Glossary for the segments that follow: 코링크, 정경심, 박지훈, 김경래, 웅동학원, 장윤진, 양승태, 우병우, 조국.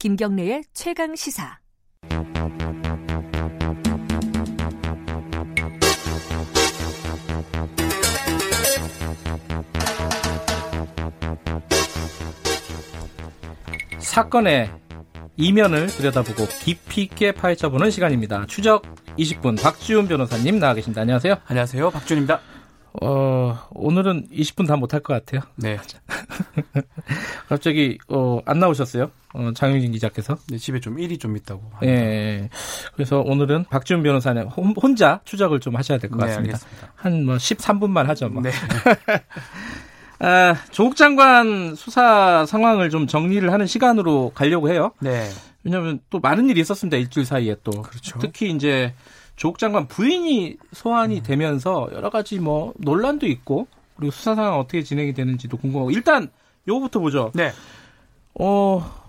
김경래의 최강 시사. 사건의 이면을 들여다보고 깊이 있게 파헤쳐보는 시간입니다. 추적 20분 박지훈 변호사님 나와 계십니다. 안녕하세요. 안녕하세요. 박지훈입니다. 오늘은 20분 다 못할 것 같아요. 네. 갑자기 안 나오셨어요. 장윤진 기자께서. 네, 집에 좀 일이 좀 있다고 합니다. 예. 그래서 오늘은 박지훈 변호사님 혼자 추적을 좀 하셔야 될 것 같습니다. 네, 한 13분만 하죠. 네. 조국 장관 수사 상황을 좀 정리를 하는 시간으로 가려고 해요. 네. 왜냐하면 또 많은 일이 있었습니다. 일주일 사이에 또. 그렇죠. 특히 이제 조국 장관 부인이 소환이 되면서 여러 가지 논란도 있고, 그리고 수사 상황 어떻게 진행이 되는지도 궁금하고, 일단 요거부터 보죠. 네.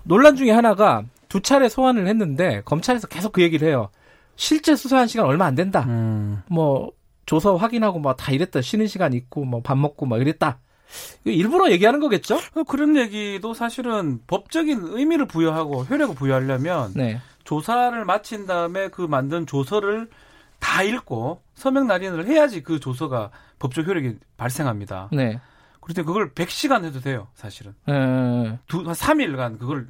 논란 중에 하나가 두 차례 소환을 했는데 검찰에서 계속 그 얘기를 해요. 실제 수사한 시간 얼마 안 된다. 조서 확인하고 다 이랬다. 쉬는 시간 있고 밥 먹고 이랬다. 일부러 얘기하는 거겠죠? 그런 얘기도 사실은 법적인 의미를 부여하고 효력을 부여하려면 네. 조사를 마친 다음에 그 만든 조서를 다 읽고 서명 날인을 해야지 그 조서가 법적 효력이 발생합니다. 네. 그런데 그걸 100시간 해도 돼요, 사실은. 네. 3일간 그걸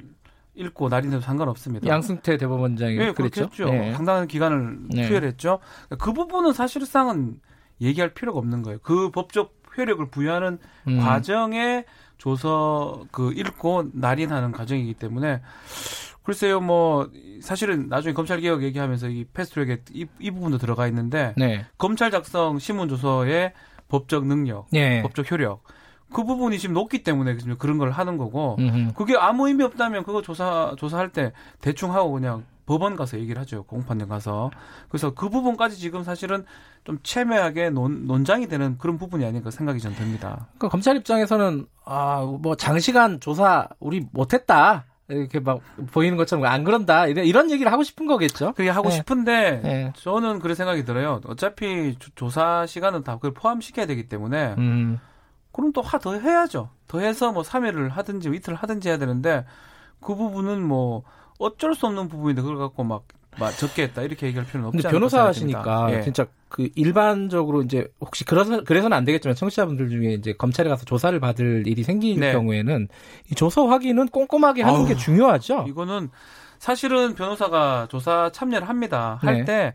읽고 날인해도 상관없습니다. 양승태 대법원장이 네, 그랬죠. 네. 상당한 기간을 투여했죠. 네. 그 부분은 사실상은 얘기할 필요가 없는 거예요. 그 법적 효력을 부여하는 과정에 조서 읽고 날인하는 과정이기 때문에 글쎄요 사실은 나중에 검찰개혁 얘기하면서 이 패스트트랙에 이 부분도 들어가 있는데 네. 검찰 작성 신문 조서의 법적 능력, 네. 법적 효력 그 부분이 지금 높기 때문에 지금 그런 걸 하는 거고 그게 아무 의미 없다면 그거 조사할 때 대충 하고 그냥 법원 가서 얘기를 하죠. 공판장 가서. 그래서 그 부분까지 지금 사실은 좀 체매하게 논장이 되는 그런 부분이 아닌가 생각이 좀 듭니다. 그러니까 검찰 입장에서는 장시간 조사 우리 못했다. 이렇게 보이는 것처럼 안 그런다. 이런 얘기를 하고 싶은 거겠죠. 그게 하고 네. 싶은데 네. 저는 그런 생각이 들어요. 어차피 조사 시간은 다 그걸 포함시켜야 되기 때문에 그럼 또 더 해야죠. 더 해서 3일을 하든지 이틀을 하든지 해야 되는데 그 부분은 어쩔 수 없는 부분인데 그걸 갖고 적게 했다 이렇게 얘기할 필요는 없지 않을까 근데 변호사 하시니까 예. 진짜 그 일반적으로 이제 혹시 그래서는 안 되겠지만 청취자분들 중에 이제 검찰에 가서 조사를 받을 일이 생길 네. 경우에는 이 조서 확인은 꼼꼼하게 하는 게 중요하죠. 이거는 사실은 변호사가 조사 참여를 합니다. 할 때 네.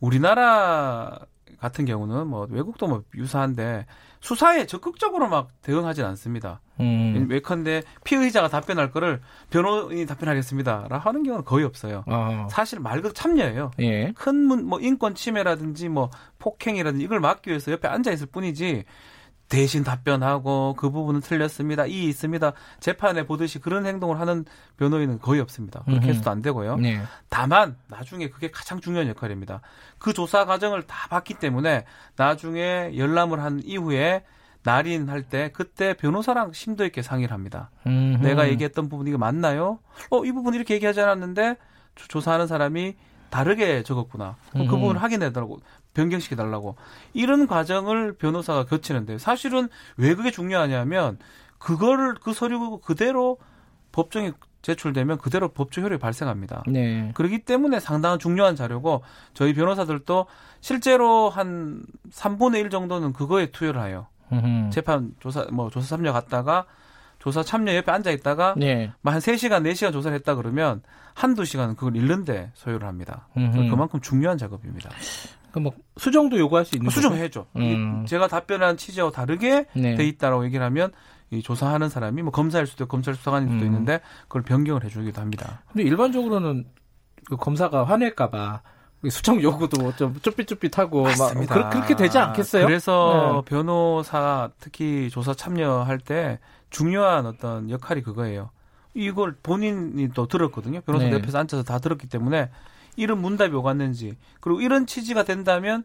우리나라 같은 경우는 외국도 유사한데 수사에 적극적으로 대응하진 않습니다. 예컨대 피의자가 답변할 거를 변호인이 답변하겠습니다라 하는 경우는 거의 없어요. 사실 말 그대로 참여예요. 예. 큰 인권 침해라든지 폭행이라든지 이걸 막기 위해서 옆에 앉아 있을 뿐이지 대신 답변하고 그 부분은 틀렸습니다. 이 있습니다. 재판에 보듯이 그런 행동을 하는 변호인은 거의 없습니다. 그렇게 해서도 안 되고요. 네. 다만 나중에 그게 가장 중요한 역할입니다. 그 조사 과정을 다 봤기 때문에 나중에 열람을 한 이후에 날인할 때 그때 변호사랑 심도 있게 상의를 합니다. 내가 얘기했던 부분 이거 맞나요? 이 부분 이렇게 얘기하지 않았는데 조사하는 사람이 다르게 적었구나. 그 부분을 확인해달라고 변경시켜달라고. 이런 과정을 변호사가 거치는데 사실은 왜 그게 중요하냐면 그 서류 그대로 법정에 제출되면 그대로 법적 효력이 발생합니다. 네. 그렇기 때문에 상당한 중요한 자료고 저희 변호사들도 실제로 한 3분의 1 정도는 그거에 투여를 해요. 재판 조사 참여 갔다가 조사 참여 옆에 앉아있다가 네. 한 3시간, 4시간 조사를 했다 그러면 한두 시간 그걸 잃는데 소요를 합니다. 그만큼 중요한 작업입니다. 수정도 요구할 수 있는 수정해야죠. 제가 답변한 취지와 다르게 네. 돼 있다라고 얘기를 하면 이 조사하는 사람이 검사일 수도 있고 검찰 수사관일 수도 있는데 그걸 변경을 해주기도 합니다. 근데 일반적으로는 그 검사가 화낼까 봐 수정 요구도 좀 쭈삣쭈삣하고 그렇게 되지 않겠어요? 그래서 네. 변호사 특히 조사 참여할 때 중요한 어떤 역할이 그거예요. 이걸 본인이 또 들었거든요. 변호사 네. 옆에서 앉아서 다 들었기 때문에 이런 문답이 오갔는지 그리고 이런 취지가 된다면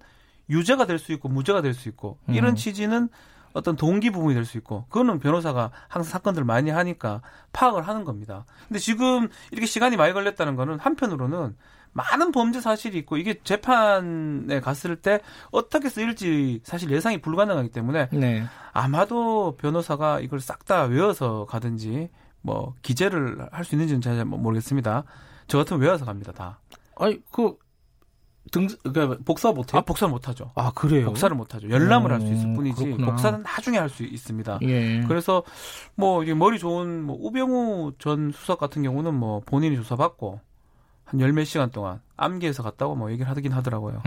유죄가 될 수 있고 무죄가 될 수 있고 이런 취지는 어떤 동기 부분이 될 수 있고 그거는 변호사가 항상 사건들 많이 하니까 파악을 하는 겁니다. 근데 지금 이렇게 시간이 많이 걸렸다는 거는 한편으로는 많은 범죄 사실이 있고 이게 재판에 갔을 때 어떻게 쓰일지 사실 예상이 불가능하기 때문에 네. 아마도 변호사가 이걸 싹 다 외워서 가든지 뭐 기재를 할 수 있는지는 잘 모르겠습니다. 저 같으면 외워서 갑니다, 다. 아니 그러니까 복사 못해요? 아, 복사를 못하죠. 아, 그래요? 복사를 못하죠. 열람을 할 수 있을 뿐이지 그렇구나. 복사는 나중에 할 수 있습니다. 예. 그래서 뭐 머리 좋은 뭐 우병우 전 수석 같은 경우는 뭐 본인이 조사받고 한 열 몇 시간 동안 암기해서 갔다고 뭐 얘기를 하긴 하더라고요.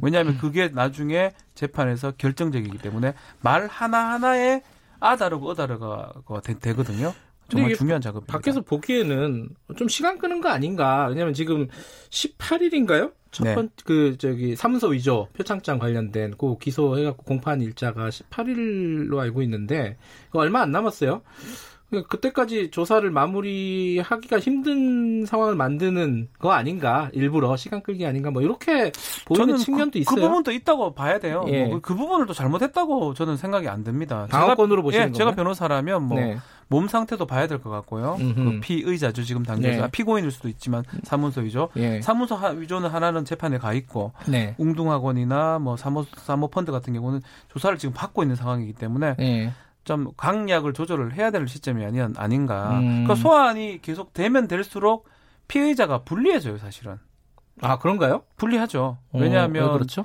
왜냐하면 그게 나중에 재판에서 결정적이기 때문에 말 하나하나에 아다르고 어다르가 되거든요. 정말 중요한 작업입니다. 밖에서 보기에는 좀 시간 끄는 거 아닌가. 왜냐하면 지금 18일인가요? 사문서 위조 표창장 관련된 그 기소해갖고 공판 일자가 18일로 알고 있는데 얼마 안 남았어요. 그때까지 조사를 마무리하기가 힘든 상황을 만드는 거 아닌가, 일부러 시간 끌기 아닌가, 뭐 이렇게 보이는 측면도 있어요. 그 부분도 있다고 봐야 돼요. 예. 뭐 그 부분을 또 잘못했다고 저는 생각이 안 듭니다. 방어권으로 보시는 거예요? 제가 변호사라면 뭐 몸 상태도 봐야 될 것 같고요. 그 피의자죠, 지금 당장에서. 네. 피고인일 수도 있지만 사문서 위조. 네. 사문서 위조는 하나는 재판에 가 있고, 네. 웅동학원이나 뭐 사모펀드 같은 경우는 조사를 지금 받고 있는 상황이기 때문에. 네. 좀 강약을 조절을 해야 될 시점이 아닌가. 그러니까 소환이 계속 되면 될수록 피의자가 불리해져요, 사실은. 아, 그런가요? 불리하죠. 왜냐하면 그렇죠?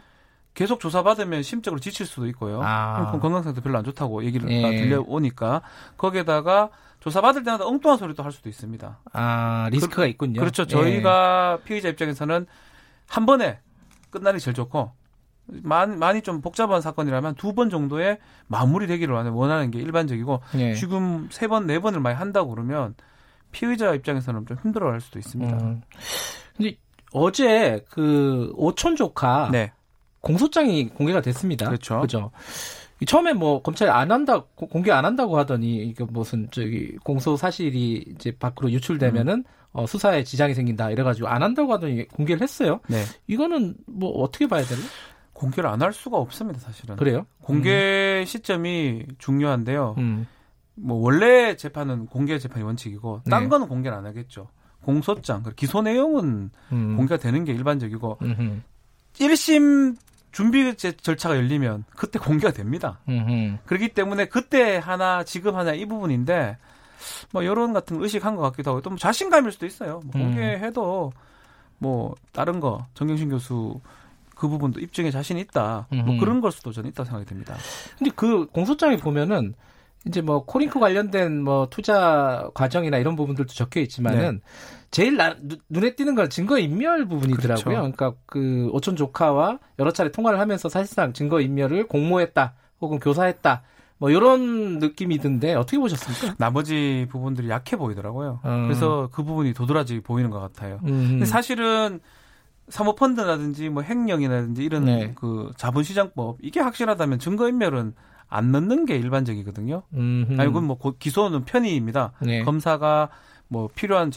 계속 조사받으면 심적으로 지칠 수도 있고요. 아. 그럼 건강 상태 별로 안 좋다고 얘기를 들려오니까 거기에다가 조사받을 때마다 엉뚱한 소리도 할 수도 있습니다. 아, 리스크가 있군요. 그렇죠. 저희가 피의자 입장에서는 한 번에 끝나는 게 제일 좋고, 많이 좀 복잡한 사건이라면 두 번 정도에 마무리되기를 원하는 게 일반적이고, 네. 지금 세 번, 네 번을 많이 한다고 그러면 피의자 입장에서는 좀 힘들어할 수도 있습니다. 근데 어제 그 오촌 조카, 네. 공소장이 공개가 됐습니다. 그렇죠. 그죠. 처음에 뭐 검찰이 공개 안 한다고 하더니 이게 무슨 공소 사실이 이제 밖으로 유출되면은 수사에 지장이 생긴다 이래가지고 안 한다고 하더니 공개를 했어요. 네. 이거는 뭐 어떻게 봐야 되나? 공개를 안 할 수가 없습니다, 사실은. 그래요? 공개 시점이 중요한데요. 뭐 원래 재판은 공개 재판이 원칙이고, 딴 건 공개를 안 하겠죠. 공소장, 기소 내용은 공개가 되는 게 일반적이고, 1심 준비 절차가 열리면 그때 공개가 됩니다. 그렇기 때문에 그때 하나, 지금 하나 이 부분인데, 뭐 여론 같은 의식한 것 같기도 하고, 또 뭐 자신감일 수도 있어요. 뭐 공개해도 뭐 다른 거, 정경심 교수 그 부분도 입증에 자신이 있다. 뭐 그런 걸 수도 저는 있다고 생각이 듭니다. 근데 그 공소장에 보면은 이제 뭐 코링크 관련된 뭐 투자 과정이나 이런 부분들도 적혀 있지만은, 네. 제일 눈에 띄는 건 증거 인멸 부분이더라고요. 그렇죠. 그러니까 그 오촌 조카와 여러 차례 통화를 하면서 사실상 증거 인멸을 공모했다 혹은 교사했다 뭐 이런 느낌이던데 어떻게 보셨습니까? 나머지 부분들이 약해 보이더라고요. 그래서 그 부분이 도드라지 보이는 것 같아요. 근데 사실은 사모펀드라든지 뭐 횡령이라든지 이런, 네. 그 자본시장법, 이게 확실하다면 증거인멸은 안 넣는 게 일반적이거든요. 아니, 이건 뭐 기소는 편의입니다. 네. 검사가 뭐 필요한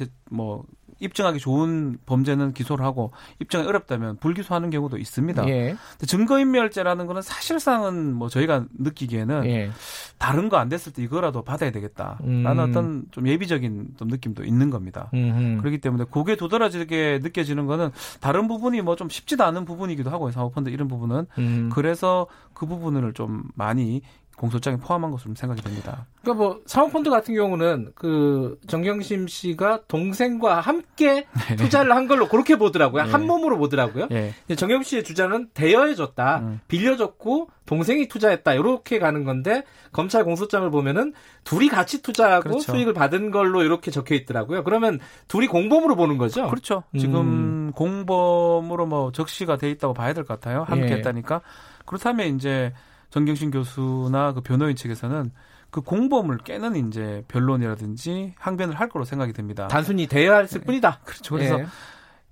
입증하기 좋은 범죄는 기소를 하고 입증이 어렵다면 불기소하는 경우도 있습니다. 예. 근데 증거인멸죄라는 거는 사실상은 뭐 저희가 느끼기에는, 예. 다른 거 안 됐을 때 이거라도 받아야 되겠다라는 어떤 좀 예비적인 좀 느낌도 있는 겁니다. 그렇기 때문에 그게 도드라지게 느껴지는 거는 다른 부분이 뭐 좀 쉽지도 않은 부분이기도 하고요. 사모펀드 이런 부분은. 그래서 그 부분을 좀 많이 공소장에 포함한 것으로 생각이 됩니다. 그러니까 뭐 사모펀드 같은 경우는 그 정경심 씨가 동생과 함께 투자를 한 걸로 그렇게 보더라고요. 네. 한 몸으로 보더라고요. 네. 정경심 씨의 주장은 대여해줬다, 빌려줬고 동생이 투자했다 이렇게 가는 건데, 검찰 공소장을 보면은 둘이 같이 투자하고, 그렇죠. 수익을 받은 걸로 이렇게 적혀 있더라고요. 그러면 둘이 공범으로 보는 거죠? 그렇죠. 지금 공범으로 뭐 적시가 돼 있다고 봐야 될 것 같아요. 함께, 예. 했다니까. 그렇다면 이제 정경심 교수나 그 변호인 측에서는 그 공범을 깨는 이제 변론이라든지 항변을 할 거로 생각이 됩니다. 단순히 대여했을 뿐이다. 그렇죠. 그래서, 예.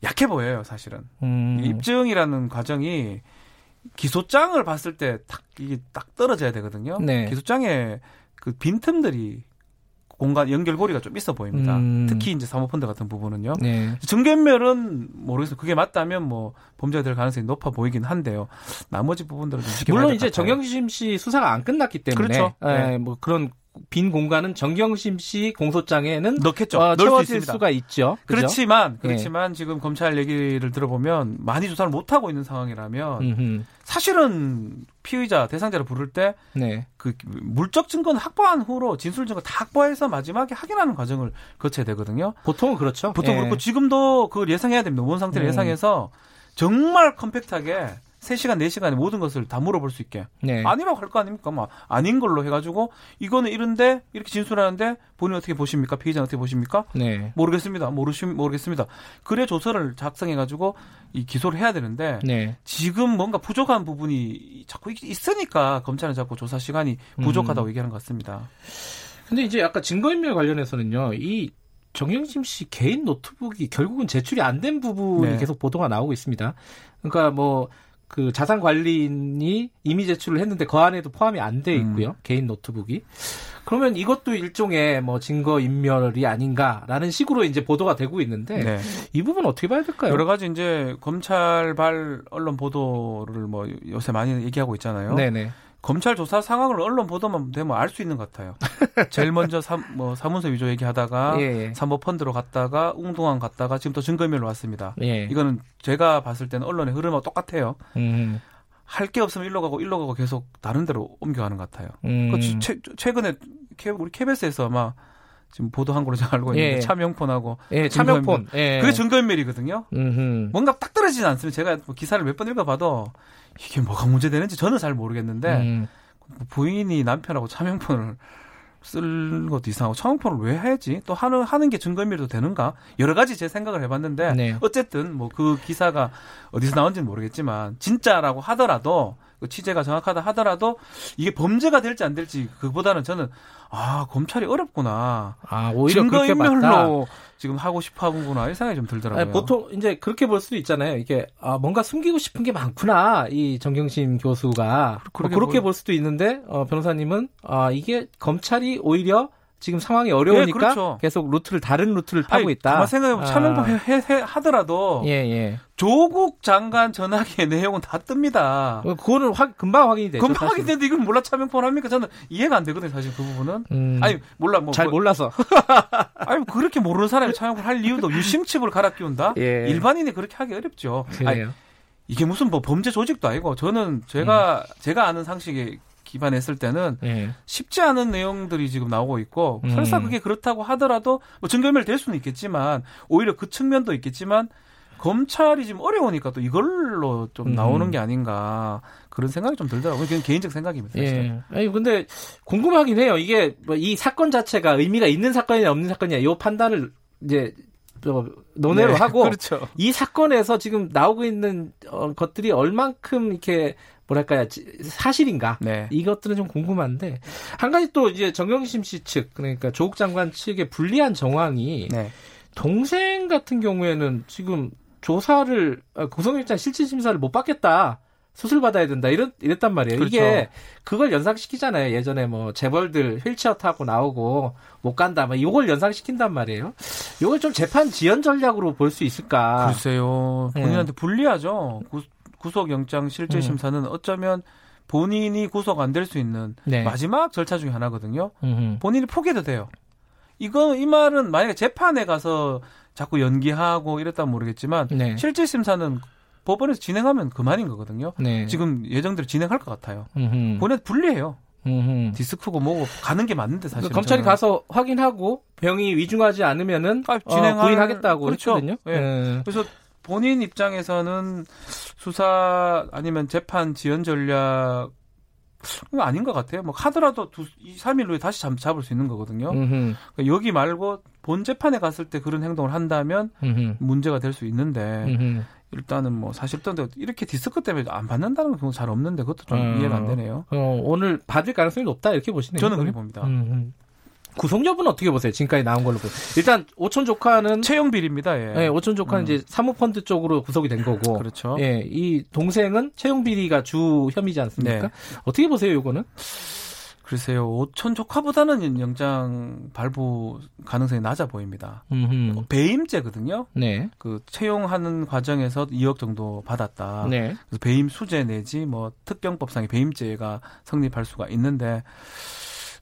약해 보여요, 사실은. 입증이라는 과정이 기소장을 봤을 때 이게 딱 떨어져야 되거든요. 네. 기소장에 그 빈틈들이, 공간 연결고리가 좀 있어 보입니다. 특히 이제 사모펀드 같은 부분은요. 네. 증거인멸은 모르겠어요. 그게 맞다면 뭐 범죄가 될 가능성이 높아 보이긴 한데요. 나머지 부분들은 좀 지켜봐야 될 것 같아요. 물론 이제 정경심 씨 수사가 안 끝났기 때문에, 그렇죠. 네. 뭐 그런 빈 공간은 정경심 씨 공소장에는 넣겠죠. 채워질 수가 있죠. 그죠? 그렇지만 지금 검찰 얘기를 들어보면 많이 조사를 못 하고 있는 상황이라면 사실은 피의자 대상자를 부를 때 그 물적 증거는 확보한 후로 진술 증거 다 확보해서 마지막에 확인하는 과정을 거쳐야 되거든요. 보통은 그렇죠. 보통 그렇고 지금도 그걸 예상해야 됩니다. 온 상태를 예상해서 정말 컴팩트하게 3시간, 4시간에 모든 것을 다 물어볼 수 있게. 아니라고 할 거 아닙니까? 막 아닌 걸로 해가지고 이거는 이런데 이렇게 진술하는데 본인 어떻게 보십니까? 피의자는 어떻게 보십니까? 모르겠습니다. 모르겠습니다. 그래 조서를 작성해가지고 이 기소를 해야 되는데 지금 뭔가 부족한 부분이 자꾸 있으니까 검찰은 자꾸 조사 시간이 부족하다고 얘기하는 것 같습니다. 근데 이제 아까 증거인멸 관련해서는요. 이 정경심 씨 개인 노트북이 결국은 제출이 안 된 부분이 계속 보도가 나오고 있습니다. 그러니까 뭐 그 자산 관리인이 이미 제출을 했는데 그 안에도 포함이 안 돼 있고요. 개인 노트북이. 그러면 이것도 일종의 뭐 증거 인멸이 아닌가라는 식으로 이제 보도가 되고 있는데 이 부분 어떻게 봐야 될까요? 여러 가지 이제 검찰발 언론 보도를 뭐 요새 많이 얘기하고 있잖아요. 검찰 조사 상황을 언론 보도만 되면 알 수 있는 것 같아요. 제일 먼저 사문서 위조 얘기하다가 사모펀드로 갔다가 웅동학원 갔다가 지금 또 증거인멸로 왔습니다. 이거는 제가 봤을 때는 언론의 흐름하고 똑같아요. 할 게 없으면 일로 가고 일로 가고 계속 다른 데로 옮겨가는 것 같아요. 최근에 우리 KBS에서 막 지금 보도한 걸로 제가 알고 있는데 차명폰하고 차명폰 그게 증거인멸이거든요. 뭔가 딱 떨어지지 않습니다. 제가 기사를 몇 번 읽어봐도 이게 뭐가 문제되는지 저는 잘 모르겠는데 부인이 남편하고 차명폰을 쓸 것도 이상하고 차명폰을 왜 해야지? 또 하는 게 증거인멸도 되는가? 여러 가지 제 생각을 해봤는데 어쨌든 뭐 그 기사가 어디서 나온지는 모르겠지만 진짜라고 하더라도 그 취재가 정확하다 하더라도 이게 범죄가 될지 안 될지 그보다는 저는 아 검찰이 어렵구나. 아 오히려 증거인멸로 지금 하고 싶어하는구나 이 생각이 좀 들더라고요. 아니, 보통 이제 그렇게 볼 수도 있잖아요. 이게 아, 뭔가 숨기고 싶은 게 많구나 이 정경심 교수가 그렇게 볼 수도 있는데 변호사님은 아 이게 검찰이 오히려 지금 상황이 어려우니까 계속 다른 루트를 타고 있다. 아마 생각해보면 차명폰 하더라도 조국 장관 전화기의 내용은 다 뜹니다. 그거는 금방 확인이 되죠. 금방 확인되는데 이걸 몰라 차명폰 합니까? 저는 이해가 안 되거든요. 사실 그 부분은. 아니 몰라. 몰라서. 아니 그렇게 모르는 사람이 차명폰 할 이유도 유심칩을 갈아 끼운다? 일반인이 그렇게 하기 어렵죠. 아니, 이게 무슨 뭐 범죄 조직도 아니고 저는 제가 아는 상식에 기반했을 때는 쉽지 않은 내용들이 지금 나오고 있고 설사 그게 그렇다고 하더라도 뭐 증거인멸 될 수는 있겠지만 오히려 그 측면도 있겠지만 검찰이 지금 어려우니까 또 이걸로 좀 나오는 게 아닌가 그런 생각이 좀 들더라고요. 그냥 개인적 생각입니다. 아니 근데 궁금하긴 해요. 이게 이 사건 자체가 의미가 있는 사건이냐 없는 사건이냐 이 판단을 이제 논외로 하고 이 사건에서 지금 나오고 있는 것들이 얼만큼 이렇게 뭐랄까요 사실인가 이것들은 좀 궁금한데 한 가지 또 이제 정경심 씨 측 그러니까 조국 장관 측의 불리한 정황이 동생 같은 경우에는 지금 조사를 구속영장 실질심사를 못 받겠다 수술받아야 된다 이랬단 말이에요. 이게 그걸 연상시키잖아요. 예전에 뭐 재벌들 휠체어 타고 나오고 못 간다 막 이걸 연상시킨단 말이에요. 이걸 좀 재판 지연 전략으로 볼 수 있을까? 글쎄요 본인한테 불리하죠. 구속영장 실질심사는 어쩌면 본인이 구속 안 될 수 있는 마지막 절차 중에 하나거든요. 본인이 포기해도 돼요. 이 말은 만약에 재판에 가서 자꾸 연기하고 이랬다면 모르겠지만 실질심사는 법원에서 진행하면 그만인 거거든요. 지금 예정대로 진행할 것 같아요. 본인한테 불리해요. 디스크고 뭐고 가는 게 맞는데 사실 검찰이 가서 확인하고 병이 위중하지 않으면은 부인하겠다고 했거든요. 그래서 본인 입장에서는 수사 아니면 재판 지연 전략 아닌 것 같아요. 뭐 하더라도 2-3일 후에 다시 잡을 수 있는 거거든요. 그러니까 여기 말고 본 재판에 갔을 때 그런 행동을 한다면 문제가 될 수 있는데 일단은 뭐 사실 이렇게 디스크 때문에 안 받는다는 경우 잘 없는데 그것도 좀 이해가 안 되네요. 오늘 받을 가능성이 높다 이렇게 보시네요. 저는 그렇게 봅니다. 구속 여부는 어떻게 보세요? 지금까지 나온 걸로 보세요. 일단 오촌 조카는 채용 비리입니다. 오촌 조카는 이제 사모펀드 쪽으로 구속이 된 거고, 그렇죠. 이 동생은 채용 비리가 주 혐의지 않습니까? 어떻게 보세요, 요거는? 글쎄요, 오촌 조카보다는 영장 발부 가능성이 낮아 보입니다. 배임죄거든요. 그 채용하는 과정에서 2억 정도 받았다. 그래서 배임 수재 내지 뭐 특경법상의 배임죄가 성립할 수가 있는데.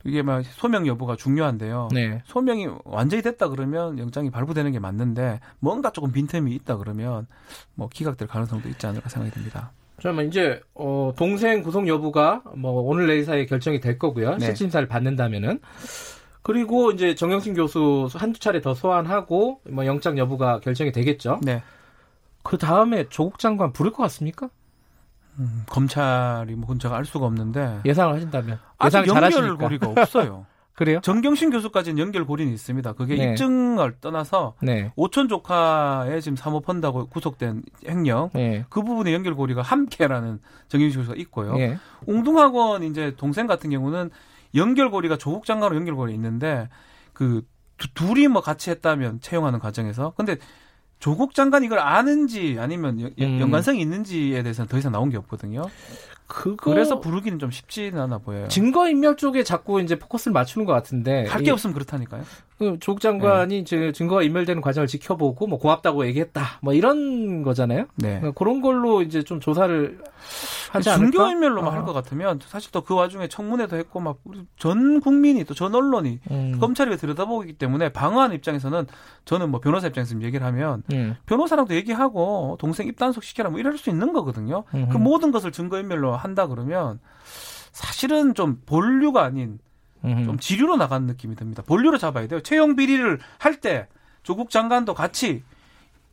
이게 막 소명 여부가 중요한데요. 네. 소명이 완전히 됐다 그러면 영장이 발부되는 게 맞는데 뭔가 조금 빈틈이 있다 그러면 뭐 기각될 가능성도 있지 않을까 생각이 듭니다. 그러면 이제 동생 구속 여부가 뭐 오늘 내일 사이에 결정이 될 거고요. 네. 실질심사를 받는다면은. 그리고 이제 정경심 교수 한두 차례 더 소환하고 뭐 영장 여부가 결정이 되겠죠. 네. 그 다음에 조국 장관 부를 것 같습니까? 검찰이 뭐 제가 알 수가 없는데 예상을 하신다면 예상 잘하시니까 연결고리가 없어요. 그래요? 정경심 교수까지는 연결고리는 있습니다. 그게 네. 입증을 떠나서 네. 오촌 조카에 지금 사모펀드하고 구속된 행령 네. 그 부분의 연결고리가 함께라는 정경심 교수가 있고요. 네. 웅동학원 이제 동생 같은 경우는 연결고리가 조국 장관으로 연결고리 있는데 그 둘이 뭐 같이 했다면 채용하는 과정에서 근데 조국 장관이 이걸 아는지 아니면 연관성이 있는지에 대해서는 더 이상 나온 게 없거든요. 그래서 부르기는 좀 쉽지는 않아 보여요. 증거인멸 쪽에 자꾸 이제 포커스를 맞추는 것 같은데. 할 게 없으면 그렇다니까요. 조국 장관이 네. 이제 증거가 인멸되는 과정을 지켜보고 뭐 고맙다고 얘기했다. 뭐 이런 거잖아요. 네. 그러니까 그런 걸로 이제 좀 조사를 하지 않을까? 증거인멸로만 할 것 같으면 사실 또 그 와중에 청문회도 했고 막 전 국민이 또 전 언론이 검찰이 들여다보기 때문에 방어하는 입장에서는 저는 뭐 변호사 입장에서 얘기를 하면 변호사랑도 얘기하고 동생 입단속 시켜라 뭐 이럴 수 있는 거거든요. 그 모든 것을 증거인멸로 한다 그러면 사실은 좀 본류가 아닌 좀 지류로 나간 느낌이 듭니다. 본류로 잡아야 돼요. 채용 비리를 할 때 조국 장관도 같이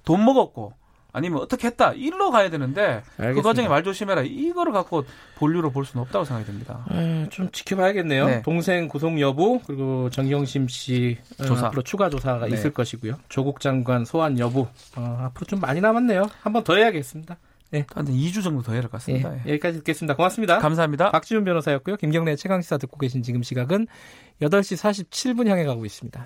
돈 먹었고 아니면 어떻게 했다 일로 가야 되는데 알겠습니다. 그 과정에 말 조심해라 이거를 갖고 본류로 볼 수는 없다고 생각이 듭니다. 좀 지켜봐야겠네요. 네. 동생 구속 여부 그리고 정경심 씨 조사. 앞으로 추가 조사가 네. 있을 것이고요. 조국 장관 소환 여부 앞으로 좀 많이 남았네요. 한 번 더 해야겠습니다. 네. 한 2주 정도 더 해야 할 것 같습니다. 예, 여기까지 듣겠습니다. 고맙습니다. 감사합니다. 박지훈 변호사였고요. 김경래 최강시사 듣고 계신 지금 시각은 8시 47분 향해 가고 있습니다.